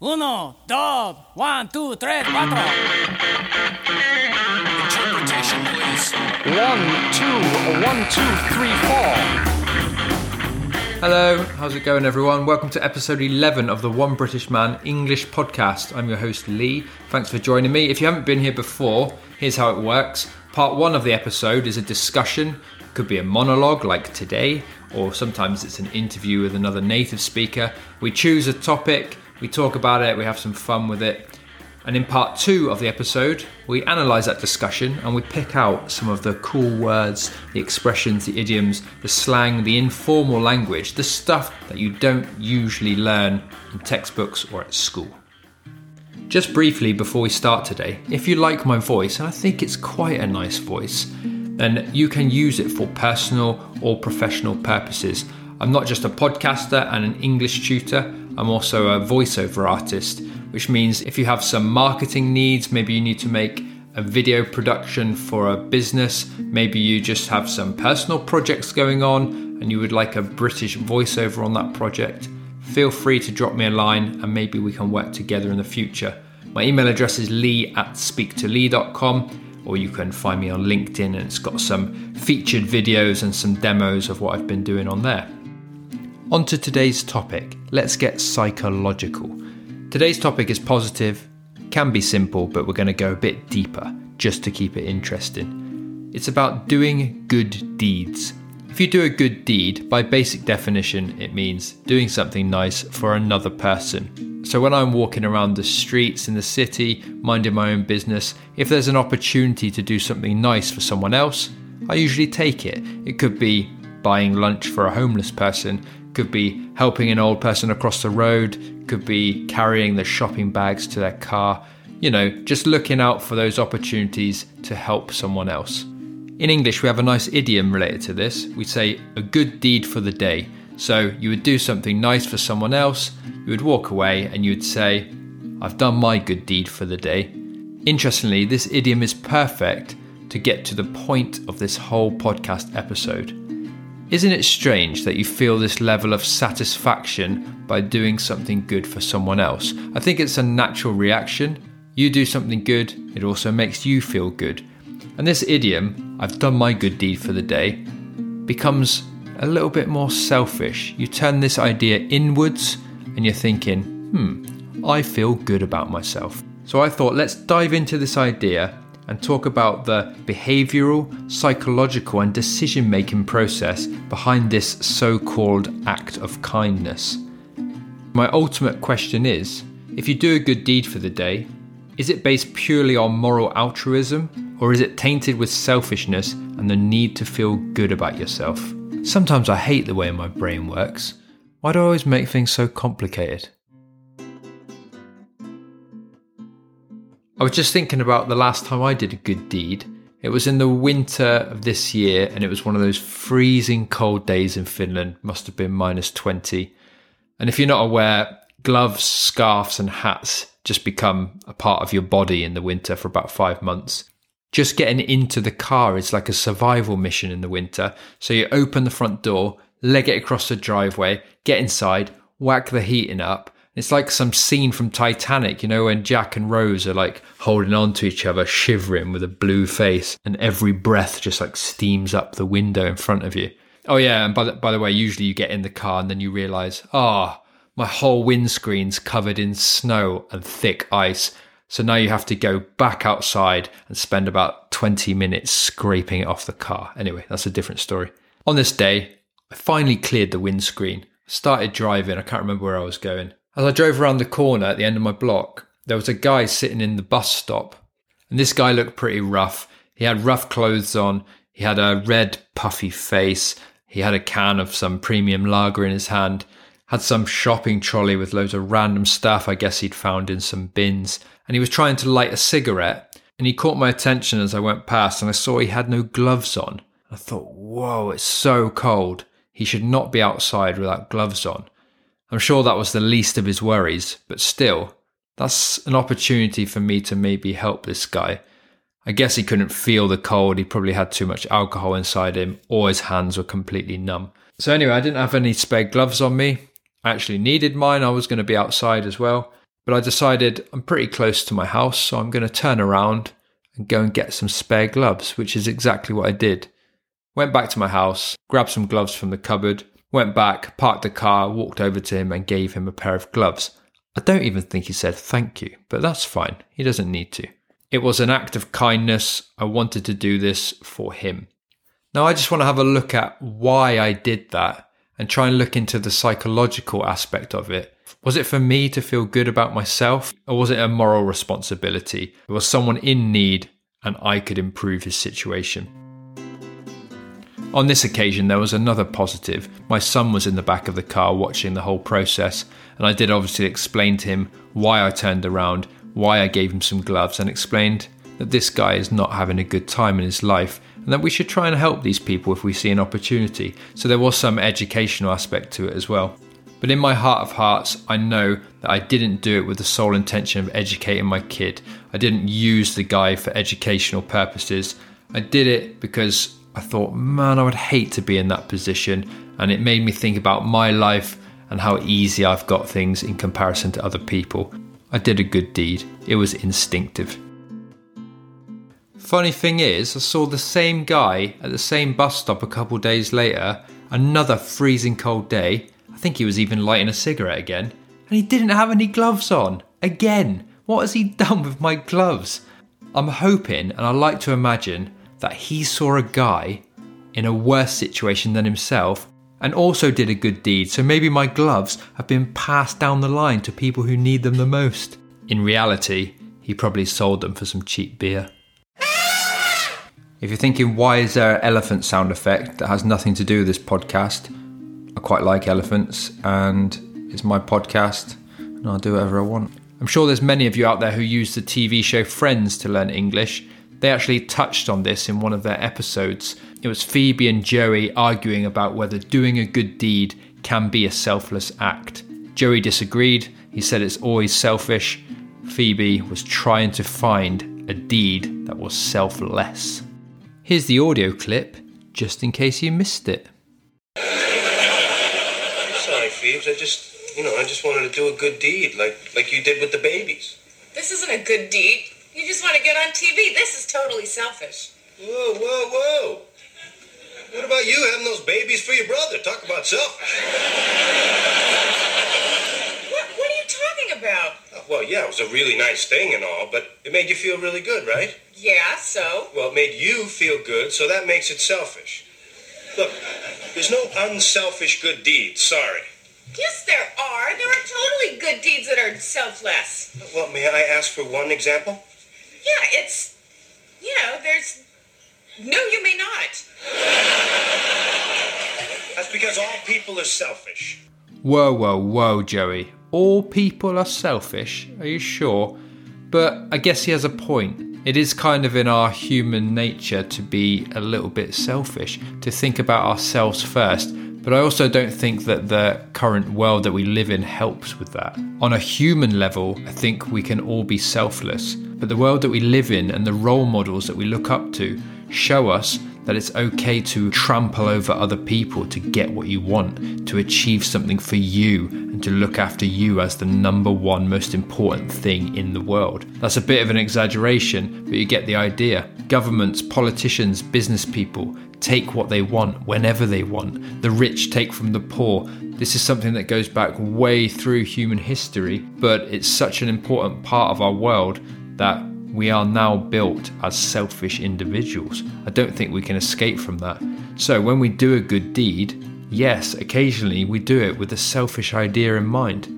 Uno, dos, one, two, tres, cuatro. Interpretation, please. 1, 2, 1, 2, 3, 4. Hello, how's it going, everyone? Welcome to episode 11 of the One British Man English Podcast. I'm your host, Lee. Thanks for joining me. If you haven't been here before, here's how it works. Part one of the episode is a discussion. It could be a monologue like today, or sometimes it's an interview with another native speaker. We choose a topic. We talk about it, we have some fun with it. And in part two of the episode, we analyse that discussion and we pick out some of the cool words, the expressions, the idioms, the slang, the informal language, the stuff that you don't usually learn in textbooks or at school. Just briefly before we start today, if you like my voice, and I think it's quite a nice voice, then you can use it for personal or professional purposes. I'm not just a podcaster and an English tutor, I'm also a voiceover artist, which means if you have some marketing needs, maybe you need to make a video production for a business, maybe you just have some personal projects going on and you would like a British voiceover on that project, feel free to drop me a line and maybe we can work together in the future. My email address is lee@speaktolee.com. Or you can find me on LinkedIn, and it's got some featured videos and some demos of what I've been doing on there. On to today's topic. Let's get psychological. Today's topic is positive, can be simple, but we're going to go a bit deeper just to keep it interesting. It's about doing good deeds. If you do a good deed, by basic definition, it means doing something nice for another person. So when I'm walking around the streets in the city, minding my own business, if there's an opportunity to do something nice for someone else, I usually take it. It could be buying lunch for a homeless person, could be helping an old person across the road, could be carrying the shopping bags to their car, you know, just looking out for those opportunities to help someone else. In English, we have a nice idiom related to this. We say a good deed for the day. So you would do something nice for someone else, you would walk away and you would say, I've done my good deed for the day. Interestingly, this idiom is perfect to get to the point of this whole podcast episode. Isn't it strange that you feel this level of satisfaction by doing something good for someone else? I think it's a natural reaction. You do something good, it also makes you feel good. And this idiom, I've done my good deed for the day, becomes a little bit more selfish. You turn this idea inwards and you're thinking, I feel good about myself. So I thought, let's dive into this idea and talk about the behavioural, psychological and decision-making process behind this so-called act of kindness. My ultimate question is, if you do a good deed for the day, is it based purely on moral altruism, or is it tainted with selfishness and the need to feel good about yourself? Sometimes I hate the way my brain works. Why do I always make things so complicated? I was just thinking about the last time I did a good deed. It was in the winter of this year and it was one of those freezing cold days in Finland, must have been minus 20. And if you're not aware, gloves, scarves and hats just become a part of your body in the winter for about 5 months. Just getting into the car is like a survival mission in the winter. So you open the front door, leg it across the driveway, get inside, whack the heating up. It's like some scene from Titanic, you know, when Jack and Rose are like holding on to each other, shivering with a blue face, and every breath just like steams up the window in front of you. Oh yeah, and by the way, usually you get in the car and then you realise, my whole windscreen's covered in snow and thick ice. So now you have to go back outside and spend about 20 minutes scraping it off the car. Anyway, that's a different story. On this day, I finally cleared the windscreen, started driving. I can't remember where I was going. As I drove around the corner at the end of my block, there was a guy sitting in the bus stop. And this guy looked pretty rough. He had rough clothes on. He had a red puffy face. He had a can of some premium lager in his hand. Had some shopping trolley with loads of random stuff I guess he'd found in some bins. And he was trying to light a cigarette. And he caught my attention as I went past and I saw he had no gloves on. I thought, whoa, it's so cold. He should not be outside without gloves on. I'm sure that was the least of his worries, but still, that's an opportunity for me to maybe help this guy. I guess he couldn't feel the cold. He probably had too much alcohol inside him or his hands were completely numb. So anyway, I didn't have any spare gloves on me. I actually needed mine. I was going to be outside as well. But I decided I'm pretty close to my house, so I'm going to turn around and go and get some spare gloves, which is exactly what I did. Went back to my house, grabbed some gloves from the cupboard, went back, parked the car, walked over to him and gave him a pair of gloves. I don't even think he said thank you, but that's fine. He doesn't need to. It was an act of kindness. I wanted to do this for him. Now I just want to have a look at why I did that and try and look into the psychological aspect of it. Was it for me to feel good about myself, or was it a moral responsibility? There was someone in need and I could improve his situation. On this occasion, there was another positive. My son was in the back of the car watching the whole process, and I did obviously explain to him why I turned around, why I gave him some gloves, and explained that this guy is not having a good time in his life and that we should try and help these people if we see an opportunity. So there was some educational aspect to it as well. But in my heart of hearts, I know that I didn't do it with the sole intention of educating my kid. I didn't use the guy for educational purposes. I did it because I thought, man, I would hate to be in that position. And it made me think about my life and how easy I've got things in comparison to other people. I did a good deed. It was instinctive. Funny thing is, I saw the same guy at the same bus stop a couple days later, another freezing cold day. I think he was even lighting a cigarette again, and he didn't have any gloves on. Again, what has he done with my gloves? I'm hoping, and I like to imagine, that he saw a guy in a worse situation than himself and also did a good deed. So maybe my gloves have been passed down the line to people who need them the most. In reality, he probably sold them for some cheap beer. If you're thinking, why is there an elephant sound effect that has nothing to do with this podcast? I quite like elephants and it's my podcast and I'll do whatever I want. I'm sure there's many of you out there who use the TV show Friends to learn English. They actually touched on this in one of their episodes. It was Phoebe and Joey arguing about whether doing a good deed can be a selfless act. Joey disagreed. He said it's always selfish. Phoebe was trying to find a deed that was selfless. Here's the audio clip, just in case you missed it. Sorry, Phoebes. I just wanted to do a good deed, like you did with the babies. This isn't a good deed. You just want to get on TV. This is totally selfish. Whoa. What about you having those babies for your brother? Talk about selfish. What are you talking about? Oh, well, yeah, it was a really nice thing and all, but it made you feel really good, right? Yeah, so? Well, it made you feel good, so that makes it selfish. Look, there's no unselfish good deeds, sorry. Yes, there are. There are totally good deeds that are selfless. Well, may I ask for one example? Yeah, there's... No, you may not. That's because all people are selfish. Whoa, Joey. All people are selfish? Are you sure? But I guess he has a point. It is kind of in our human nature to be a little bit selfish, to think about ourselves first. But I also don't think that the current world that we live in helps with that. On a human level, I think we can all be selfless. But the world that we live in and the role models that we look up to show us that it's okay to trample over other people to get what you want, to achieve something for you, and to look after you as the number one most important thing in the world. That's a bit of an exaggeration, but you get the idea. Governments, politicians, business people take what they want whenever they want. The rich take from the poor. This is something that goes back way through human history, but it's such an important part of our world that we are now built as selfish individuals. I don't think we can escape from that. So when we do a good deed, yes, occasionally we do it with a selfish idea in mind.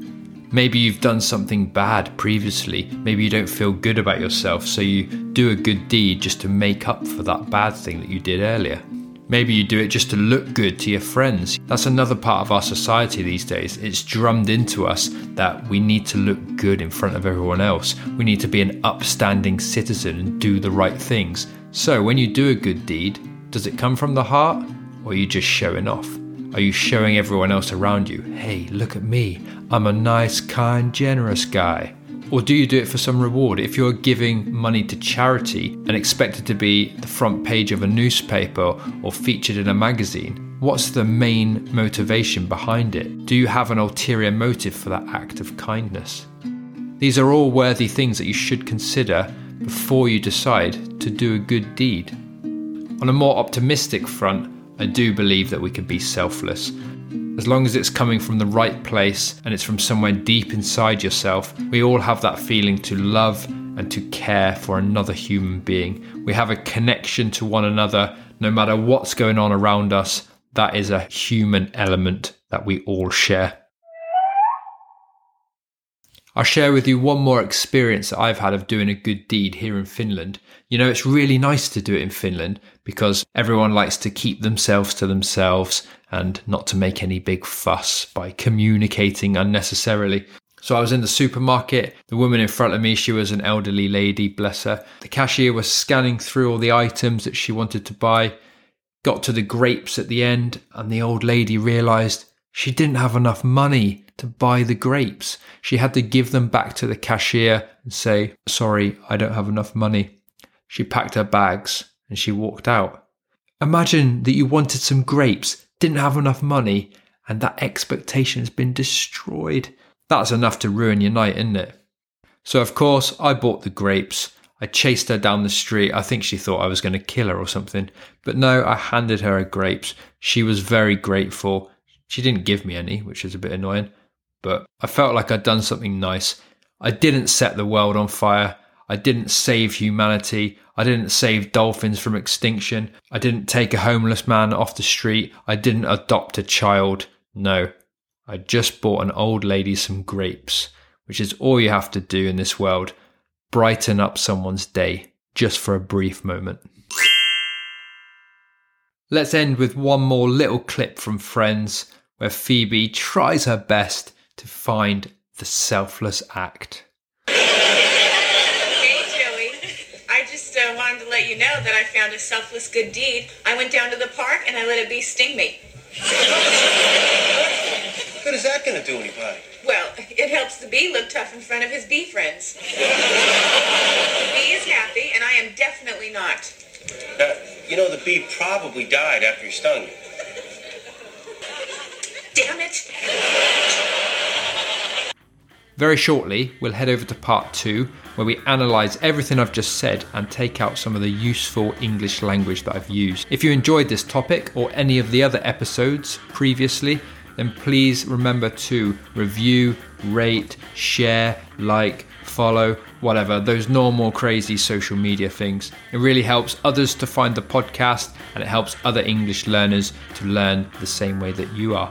Maybe you've done something bad previously. Maybe you don't feel good about yourself, so you do a good deed just to make up for that bad thing that you did earlier. Maybe you do it just to look good to your friends. That's another part of our society these days. It's drummed into us that we need to look good in front of everyone else. We need to be an upstanding citizen and do the right things. So when you do a good deed, does it come from the heart, or are you just showing off? Are you showing everyone else around you, hey, look at me, I'm a nice, kind, generous guy? Or do you do it for some reward? If you're giving money to charity and expected to be the front page of a newspaper or featured in a magazine, what's the main motivation behind it? Do you have an ulterior motive for that act of kindness? These are all worthy things that you should consider before you decide to do a good deed. On a more optimistic front, I do believe that we can be selfless. As long as it's coming from the right place and it's from somewhere deep inside yourself, we all have that feeling to love and to care for another human being. We have a connection to one another, no matter what's going on around us. That is a human element that we all share. I'll share with you one more experience that I've had of doing a good deed here in Finland. You know, it's really nice to do it in Finland because everyone likes to keep themselves to themselves and not to make any big fuss by communicating unnecessarily. So I was in the supermarket. The woman in front of me, she was an elderly lady, bless her. The cashier was scanning through all the items that she wanted to buy, got to the grapes at the end, and the old lady realised she didn't have enough money to buy the grapes. She had to give them back to the cashier and say, "Sorry, I don't have enough money." She packed her bags and she walked out. Imagine that you wanted some grapes, didn't have enough money, and that expectation has been destroyed. That's enough to ruin your night, isn't it? So of course, I bought the grapes. I chased her down the street. I think she thought I was going to kill her or something. But no, I handed her grapes. She was very grateful. She didn't give me any, which is a bit annoying. But I felt like I'd done something nice. I didn't set the world on fire. I didn't save humanity. I didn't save dolphins from extinction. I didn't take a homeless man off the street. I didn't adopt a child. No, I just bought an old lady some grapes, which is all you have to do in this world. Brighten up someone's day just for a brief moment. Let's end with one more little clip from Friends, where Phoebe tries her best to find the selfless act. Hey, Joey. I just wanted to let you know that I found a selfless good deed. I went down to the park and I let a bee sting me. What good is that going to do anybody? Well, it helps the bee look tough in front of his bee friends. The bee is happy, and I am definitely not. Now, you know, the bee probably died after he stung you. Damn it! Very shortly, we'll head over to part 2, where we analyse everything I've just said and take out some of the useful English language that I've used. If you enjoyed this topic or any of the other episodes previously, then please remember to review, rate, share, like, follow, whatever, those normal crazy social media things. It really helps others to find the podcast, and it helps other English learners to learn the same way that you are.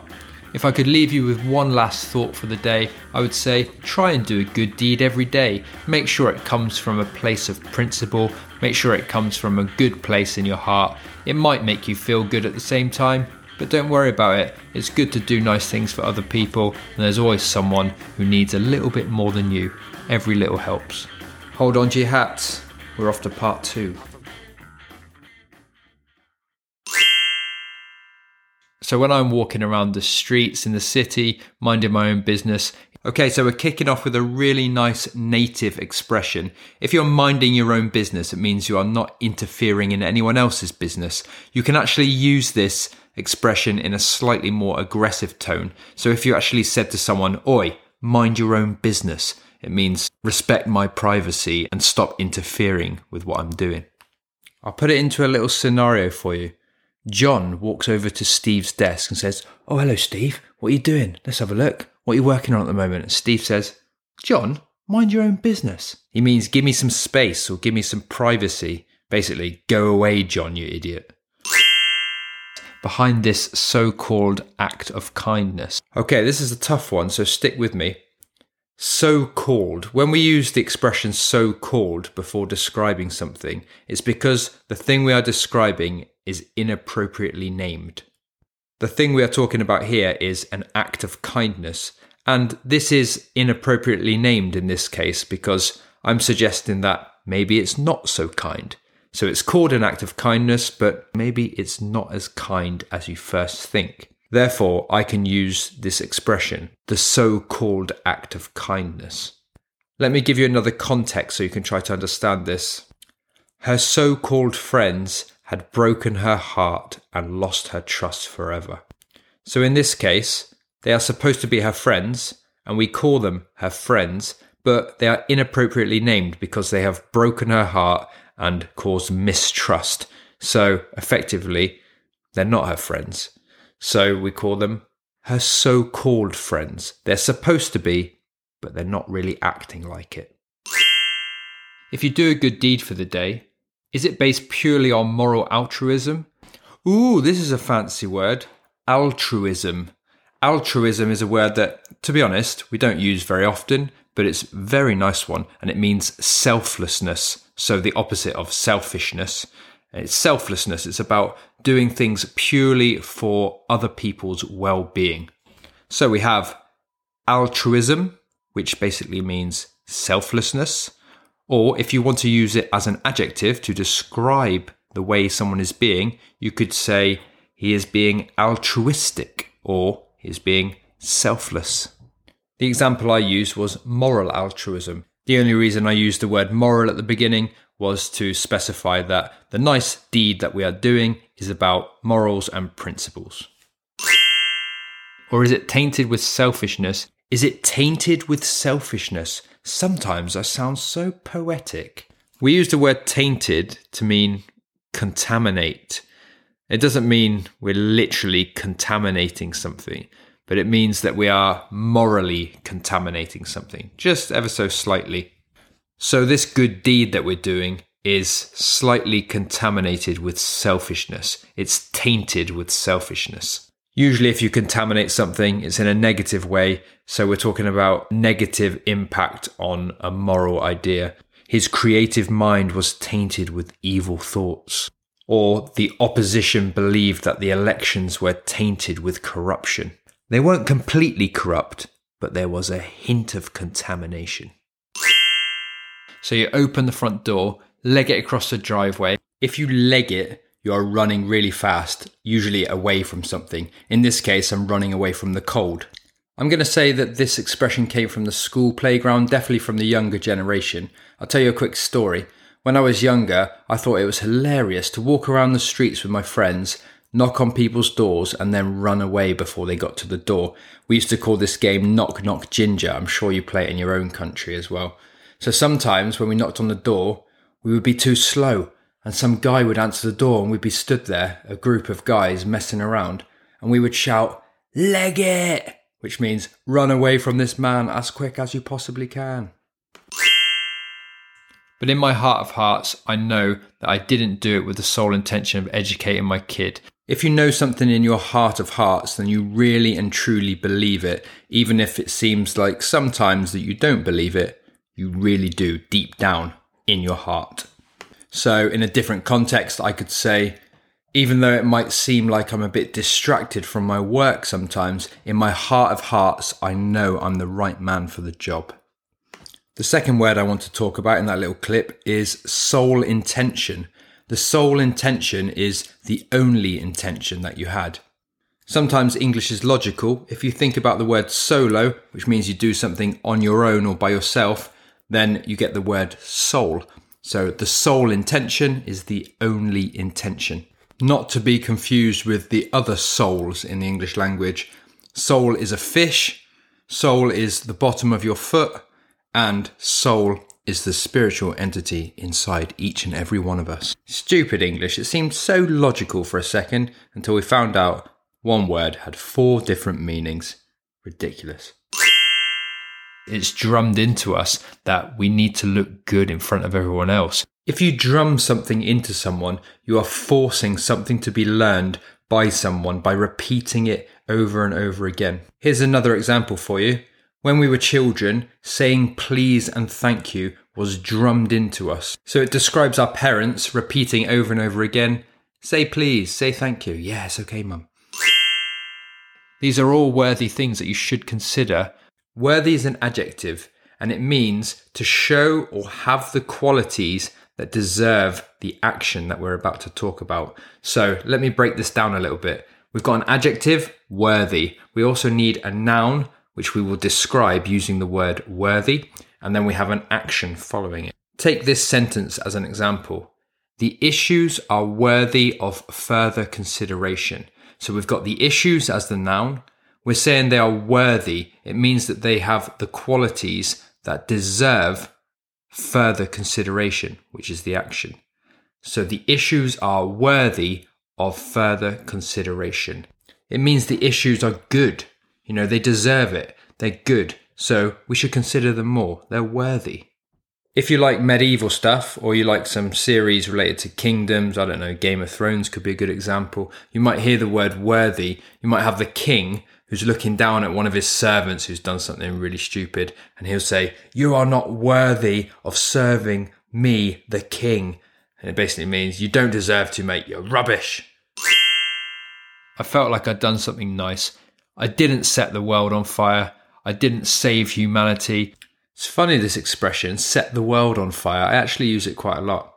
If I could leave you with one last thought for the day, I would say try and do a good deed every day. Make sure it comes from a place of principle. Make sure it comes from a good place in your heart. It might make you feel good at the same time, but don't worry about it. It's good to do nice things for other people, and there's always someone who needs a little bit more than you. Every little helps. Hold on to your hats. We're off to part 2. So when I'm walking around the streets in the city, minding my own business. Okay, so we're kicking off with a really nice native expression. If you're minding your own business, it means you are not interfering in anyone else's business. You can actually use this expression in a slightly more aggressive tone. So if you actually said to someone, "Oi, mind your own business," it means respect my privacy and stop interfering with what I'm doing. I'll put it into a little scenario for you. John walks over to Steve's desk and says, "Oh, hello, Steve. What are you doing? Let's have a look. What are you working on at the moment?" And Steve says, "John, mind your own business." He means give me some space or give me some privacy. Basically, go away, John, you idiot. Behind this so-called act of kindness. Okay, this is a tough one, so stick with me. So-called. When we use the expression so-called before describing something, it's because the thing we are describing is inappropriately named. The thing we are talking about here is an act of kindness, and this is inappropriately named in this case because I'm suggesting that maybe it's not so kind. So it's called an act of kindness, but maybe it's not as kind as you first think. Therefore, I can use this expression, the so-called act of kindness. Let me give you another context so you can try to understand this. Her so-called friends had broken her heart and lost her trust forever. So in this case, they are supposed to be her friends, and we call them her friends, but they are inappropriately named because they have broken her heart and caused mistrust. So effectively, they're not her friends. So we call them her so-called friends. They're supposed to be, but they're not really acting like it. If you do a good deed for the day, is it based purely on moral altruism? Ooh, this is a fancy word. Altruism. Altruism is a word that, to be honest, we don't use very often, but it's a very nice one, and it means selflessness. So the opposite of selfishness. It's selflessness. It's about doing things purely for other people's well-being. So we have altruism, which basically means selflessness. Or if you want to use it as an adjective to describe the way someone is being, you could say he is being altruistic or he is being selfless. The example I used was moral altruism. The only reason I used the word moral at the beginning was to specify that the nice deed that we are doing is about morals and principles. Or is it tainted with selfishness? Is it tainted with selfishness? Sometimes I sound so poetic. We use the word tainted to mean contaminate. It doesn't mean we're literally contaminating something, but it means that we are morally contaminating something, just ever so slightly. So this good deed that we're doing is slightly contaminated with selfishness. It's tainted with selfishness. Usually if you contaminate something, it's in a negative way. So we're talking about negative impact on a moral idea. His creative mind was tainted with evil thoughts. Or the opposition believed that the elections were tainted with corruption. They weren't completely corrupt, but there was a hint of contamination. So you open the front door, leg it across the driveway. If you leg it, you are running really fast, usually away from something. In this case, I'm running away from the cold. I'm going to say that this expression came from the school playground, definitely from the younger generation. I'll tell you a quick story. When I was younger, I thought it was hilarious to walk around the streets with my friends, knock on people's doors, and then run away before they got to the door. We used to call this game Knock Knock Ginger. I'm sure you play it in your own country as well. So sometimes when we knocked on the door, we would be too slow. And some guy would answer the door and we'd be stood there, a group of guys messing around, and we would shout, "Leg it!" which means run away from this man as quick as you possibly can. But in my heart of hearts, I know that I didn't do it with the sole intention of educating my kid. If you know something in your heart of hearts, then you really and truly believe it, even if it seems like sometimes that you don't believe it, you really do deep down in your heart. So in a different context, I could say, even though it might seem like I'm a bit distracted from my work sometimes, in my heart of hearts, I know I'm the right man for the job. The second word I want to talk about in that little clip is sole intention. The sole intention is the only intention that you had. Sometimes English is logical. If you think about the word solo, which means you do something on your own or by yourself, then you get the word sole. So the sole intention is the only intention. Not to be confused with the other soles in the English language. Sole is a fish, sole is the bottom of your foot, and soul is the spiritual entity inside each and every one of us. Stupid English. It seemed so logical for a second until we found out one word had 4 different meanings. Ridiculous. It's drummed into us that we need to look good in front of everyone else. If you drum something into someone, you are forcing something to be learned by someone by repeating it over and over again. Here's another example for you. When we were children, saying please and thank you was drummed into us. So it describes our parents repeating over and over again, say please, say thank you. Yes, okay, mum. These are all worthy things that you should consider. Worthy is an adjective, and it means to show or have the qualities that deserve the action that we're about to talk about. So let me break this down a little bit. We've got an adjective, worthy. We also need a noun, which we will describe using the word worthy, and then we have an action following it. Take this sentence as an example. The issues are worthy of further consideration. So we've got the issues as the noun. We're saying they are worthy. It means that they have the qualities that deserve further consideration, which is the action. So the issues are worthy of further consideration. It means the issues are good. You know, they deserve it. They're good. So we should consider them more. They're worthy. If you like medieval stuff, or you like some series related to kingdoms, I don't know, Game of Thrones could be a good example. You might hear the word worthy. You might have the king who's looking down at one of his servants who's done something really stupid. And he'll say, "You are not worthy of serving me, the king." And it basically means you don't deserve to, mate. You're rubbish. I felt like I'd done something nice. I didn't set the world on fire. I didn't save humanity. It's funny, this expression, set the world on fire. I actually use it quite a lot.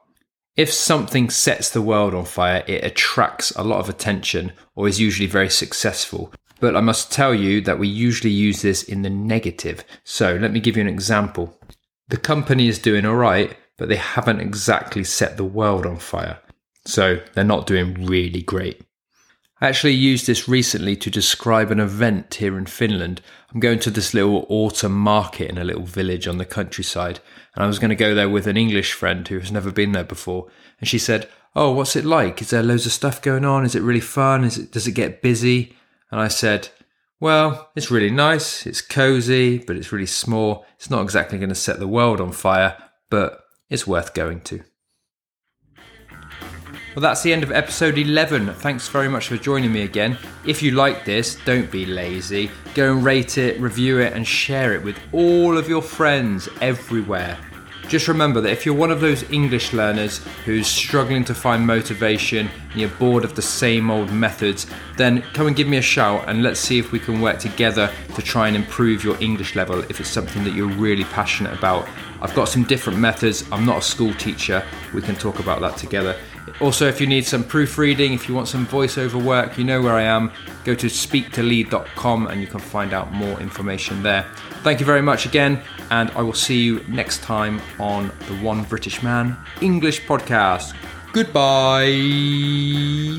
If something sets the world on fire, it attracts a lot of attention or is usually very successful. But I must tell you that we usually use this in the negative. So let me give you an example. The company is doing all right, but they haven't exactly set the world on fire. So they're not doing really great. I actually used this recently to describe an event here in Finland. I'm going to this little autumn market in a little village on the countryside, and I was going to go there with an English friend who has never been there before. And she said, "Oh, what's it like? Is there loads of stuff going on? Is it really fun? Does it get busy?" And I said, "Well, it's really nice. It's cozy, but it's really small. It's not exactly going to set the world on fire, but it's worth going to." Well, that's the end of episode 11. Thanks very much for joining me again. If you like this, don't be lazy. Go and rate it, review it, and share it with all of your friends everywhere. Just remember that if you're one of those English learners who's struggling to find motivation and you're bored of the same old methods, then come and give me a shout and let's see if we can work together to try and improve your English level if it's something that you're really passionate about. I've got some different methods. I'm not a school teacher. We can talk about that together. Also, if you need some proofreading, if you want some voiceover work, you know where I am. Go to speaktolee.com and you can find out more information there. Thank you very much again, and I will see you next time on the One British Man English Podcast. Goodbye.